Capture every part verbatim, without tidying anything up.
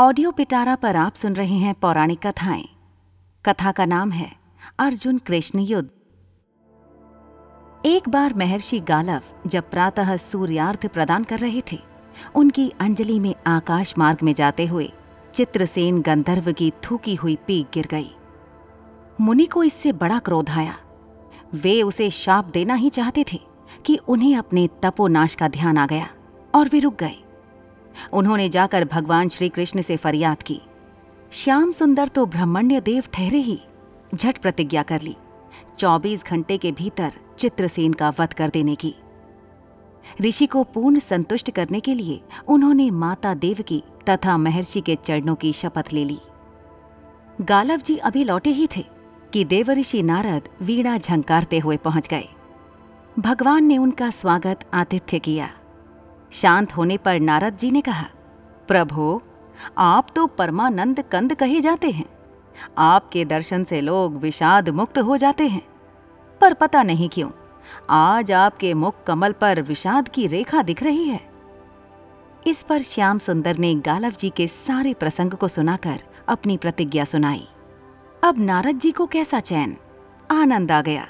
Audio पिटारा पर आप सुन रहे हैं पौराणिक कथाएं। कथा का नाम है अर्जुन कृष्ण युद्ध। एक बार महर्षि गालव जब प्रातः सूर्यार्घ प्रदान कर रहे थे, उनकी अंजलि में आकाश मार्ग में जाते हुए चित्रसेन गंधर्व की थूकी हुई पीक गिर गई। मुनि को इससे बड़ा क्रोध आया। वे उसे शाप देना ही चाहते थे कि उन्हें अपने तपोनाश का ध्यान आ गया और वे रुक गए। उन्होंने जाकर भगवान श्रीकृष्ण से फरियाद की। श्याम सुंदर तो ब्रह्मण्य देव ठहरे ही झट प्रतिज्ञा कर ली चौबीस घंटे के भीतर चित्रसेन का वध कर देने की। ऋषि को पूर्ण संतुष्ट करने के लिए उन्होंने माता देवकी तथा महर्षि के चरणों की शपथ ले ली। गालव जी अभी लौटे ही थे कि देवऋषि नारद वीणा झंकारते हुए पहुंच गए। भगवान ने उनका स्वागत आतिथ्य किया। शांत होने पर नारद जी ने कहा, प्रभो, आप तो परमानंद कंद कहे जाते हैं। आपके दर्शन से लोग विषाद मुक्त हो जाते हैं, पर पता नहीं क्यों आज आपके मुख कमल पर विषाद की रेखा दिख रही है। इस पर श्याम सुंदर ने गालव जी के सारे प्रसंग को सुनाकर अपनी प्रतिज्ञा सुनाई। अब नारद जी को कैसा चैन, आनंद आ गया।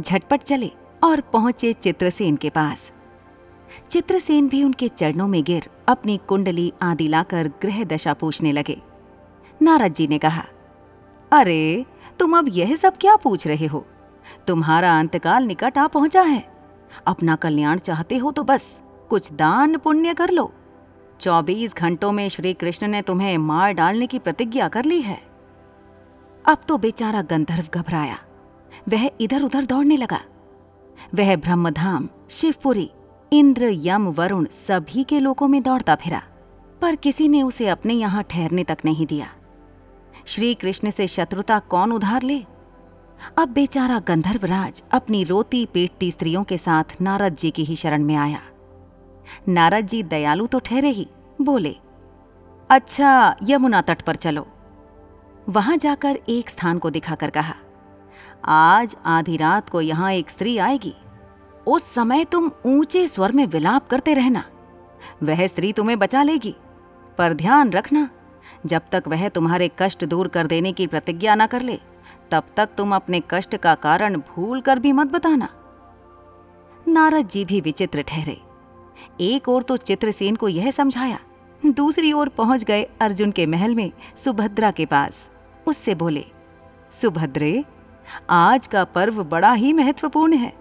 झटपट चले और पहुंचे चित्रसेन के पास। चित्रसेन भी उनके चरणों में गिर अपनी कुंडली आदि लाकर ग्रह दशा पूछने लगे। नारद जी ने कहा, अरे तुम अब यह सब क्या पूछ रहे हो? तुम्हारा अंतकाल निकट आ पहुंचा है। अपना कल्याण चाहते हो तो बस कुछ दान पुण्य कर लो। चौबीस घंटों में श्री कृष्ण ने तुम्हें मार डालने की प्रतिज्ञा कर ली है। अब तो बेचारा गंधर्व घबराया। वह इधर उधर दौड़ने लगा। वह ब्रह्मधाम, शिवपुरी, इंद्र, यम, वरुण सभी के लोकों में दौड़ता फिरा, पर किसी ने उसे अपने यहाँ ठहरने तक नहीं दिया। श्री कृष्ण से शत्रुता कौन उधार ले? अब बेचारा गंधर्वराज अपनी रोती पीटती स्त्रियों के साथ नारद जी की ही शरण में आया। नारद जी दयालु तो ठहरे ही, बोले, अच्छा यमुना तट पर चलो। वहां जाकर एक स्थान को दिखाकर कहा, आज आधी रात को यहाँ एक स्त्री आएगी। उस समय तुम ऊंचे स्वर में विलाप करते रहना। वह स्त्री तुम्हें बचा लेगी, पर ध्यान रखना, जब तक वह तुम्हारे कष्ट दूर कर देने की प्रतिज्ञा न कर ले, तब तक तुम अपने कष्ट का कारण भूल कर भी मत बताना। नारद जी भी विचित्र ठहरे। एक ओर तो चित्रसेन को यह समझाया, दूसरी ओर पहुंच गए अर्जुन के महल में सुभद्रा के पास। उससे बोले, सुभद्रे, आज का पर्व बड़ा ही महत्वपूर्ण है।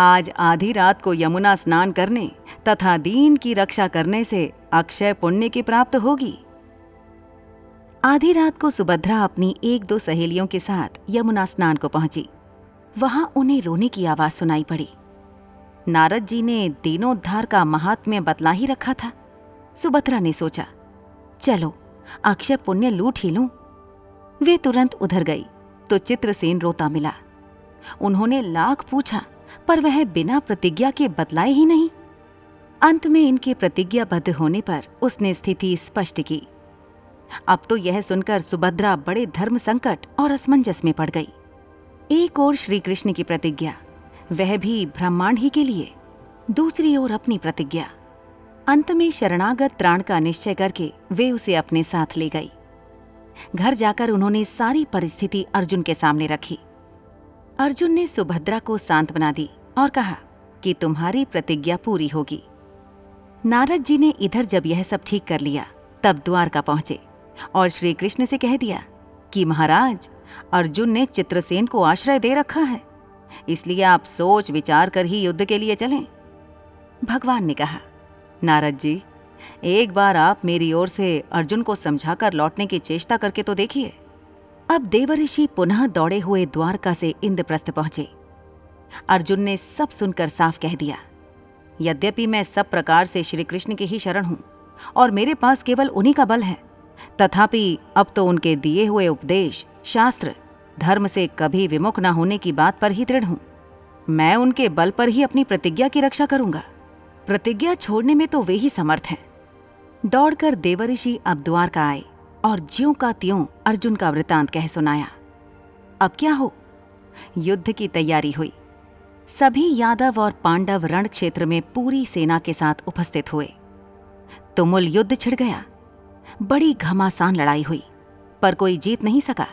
आज आधी रात को यमुना स्नान करने तथा दीन की रक्षा करने से अक्षय पुण्य की प्राप्ति होगी। आधी रात को सुभद्रा अपनी एक दो सहेलियों के साथ यमुना स्नान को पहुंची। वहां उन्हें रोने की आवाज सुनाई पड़ी। नारद जी ने दीनोद्धार का महात्म्य बतला ही रखा था। सुभद्रा ने सोचा, चलो अक्षय पुण्य लूट ही लूं। वे तुरंत उधर गई तो चित्रसेन रोता मिला। उन्होंने लाख पूछा, पर वह बिना प्रतिज्ञा के बतलाए ही नहीं। अंत में इनके प्रतिज्ञाबद्ध होने पर उसने स्थिति स्पष्ट की। अब तो यह सुनकर सुभद्रा बड़े धर्म संकट और असमंजस में पड़ गई। एक ओर श्री कृष्ण की प्रतिज्ञा, वह भी ब्रह्मांड ही के लिए, दूसरी ओर अपनी प्रतिज्ञा। अंत में शरणागत त्राण का निश्चय करके वे उसे अपने साथ ले गई। घर जाकर उन्होंने सारी परिस्थिति अर्जुन के सामने रखी। अर्जुन ने सुभद्रा को सांत्वना दी और कहा कि तुम्हारी प्रतिज्ञा पूरी होगी। नारद जी ने इधर जब यह सब ठीक कर लिया, तब द्वारका पहुंचे और श्री कृष्ण से कह दिया कि महाराज, अर्जुन ने चित्रसेन को आश्रय दे रखा है, इसलिए आप सोच विचार कर ही युद्ध के लिए चलें। भगवान ने कहा, नारद जी, एक बार आप मेरी ओर से अर्जुन को समझाकर लौटने की चेष्टा करके तो देखिए। अब देवऋषि पुनः दौड़े हुए द्वारका से इंद्रप्रस्थ पहुंचे। अर्जुन ने सब सुनकर साफ कह दिया, यद्यपि मैं सब प्रकार से श्री कृष्ण की ही शरण हूं और मेरे पास केवल उन्हीं का बल है, तथापि अब तो उनके दिए हुए उपदेश, शास्त्र, धर्म से कभी विमुख न होने की बात पर ही दृढ़ हूं। मैं उनके बल पर ही अपनी प्रतिज्ञा की रक्षा करूंगा। प्रतिज्ञा छोड़ने में तो वे ही समर्थ हैं। दौड़कर देवऋषि अब द्वारका आए और ज्यों का त्यों अर्जुन का वृतांत कह सुनाया। अब क्या हो, युद्ध की तैयारी हुई। सभी यादव और पांडव रण क्षेत्र में पूरी सेना के साथ उपस्थित हुए। तुमुल युद्ध छिड़ गया। बड़ी घमासान लड़ाई हुई, पर कोई जीत नहीं सका।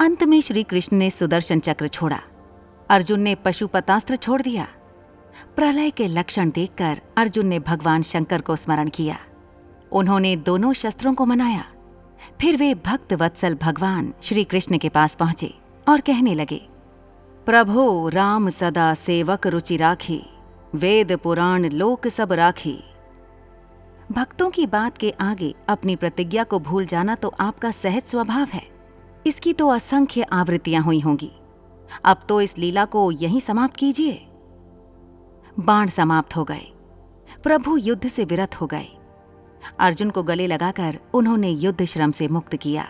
अंत में श्री कृष्ण ने सुदर्शन चक्र छोड़ा, अर्जुन ने पशुपतास्त्र छोड़ दिया। प्रलय के लक्षण देखकर अर्जुन ने भगवान शंकर को स्मरण किया। उन्होंने दोनों शस्त्रों को मनाया। फिर वे भक्त वत्सल भगवान श्री कृष्ण के पास पहुंचे और कहने लगे, प्रभो राम सदा सेवक रुचि राखी, वेद पुराण लोक सब राखी। भक्तों की बात के आगे अपनी प्रतिज्ञा को भूल जाना तो आपका सहज स्वभाव है। इसकी तो असंख्य आवृत्तियां हुई होंगी। अब तो इस लीला को यहीं समाप्त कीजिए। बाण समाप्त हो गए। प्रभु युद्ध से विरत हो गए। अर्जुन को गले लगाकर उन्होंने युद्ध श्रम से मुक्त किया,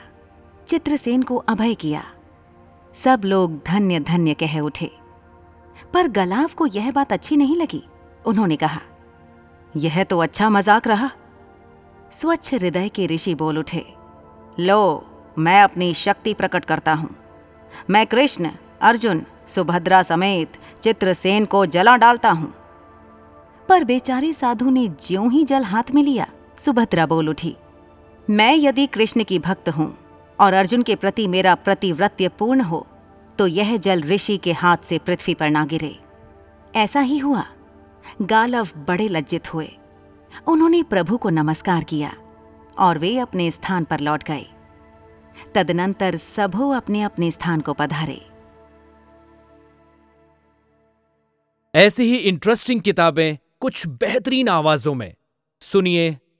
चित्रसेन को अभय किया। सब लोग धन्य धन्य कह उठे। पर गालव को यह बात अच्छी नहीं लगी। उन्होंने कहा, यह तो अच्छा मजाक रहा। स्वच्छ हृदय के ऋषि बोल उठे, लो मैं अपनी शक्ति प्रकट करता हूं। मैं कृष्ण, अर्जुन, सुभद्रा समेत चित्रसेन को जला डालता हूं। पर बेचारे साधु ने ज्यों ही जल हाथ में लिया, सुभद्रा बोल उठी, मैं यदि कृष्ण की भक्त हूं और अर्जुन के प्रति मेरा प्रतिव्रत्य पूर्ण हो तो यह जल ऋषि के हाथ से पृथ्वी पर ना गिरे। ऐसा ही हुआ। गालव बड़े लज्जित हुए। उन्होंने प्रभु को नमस्कार किया और वे अपने स्थान पर लौट गए। तदनंतर सबों अपने अपने स्थान को पधारे। ऐसी ही इंटरेस्टिंग किताबें कुछ बेहतरीन आवाजों में सुनिए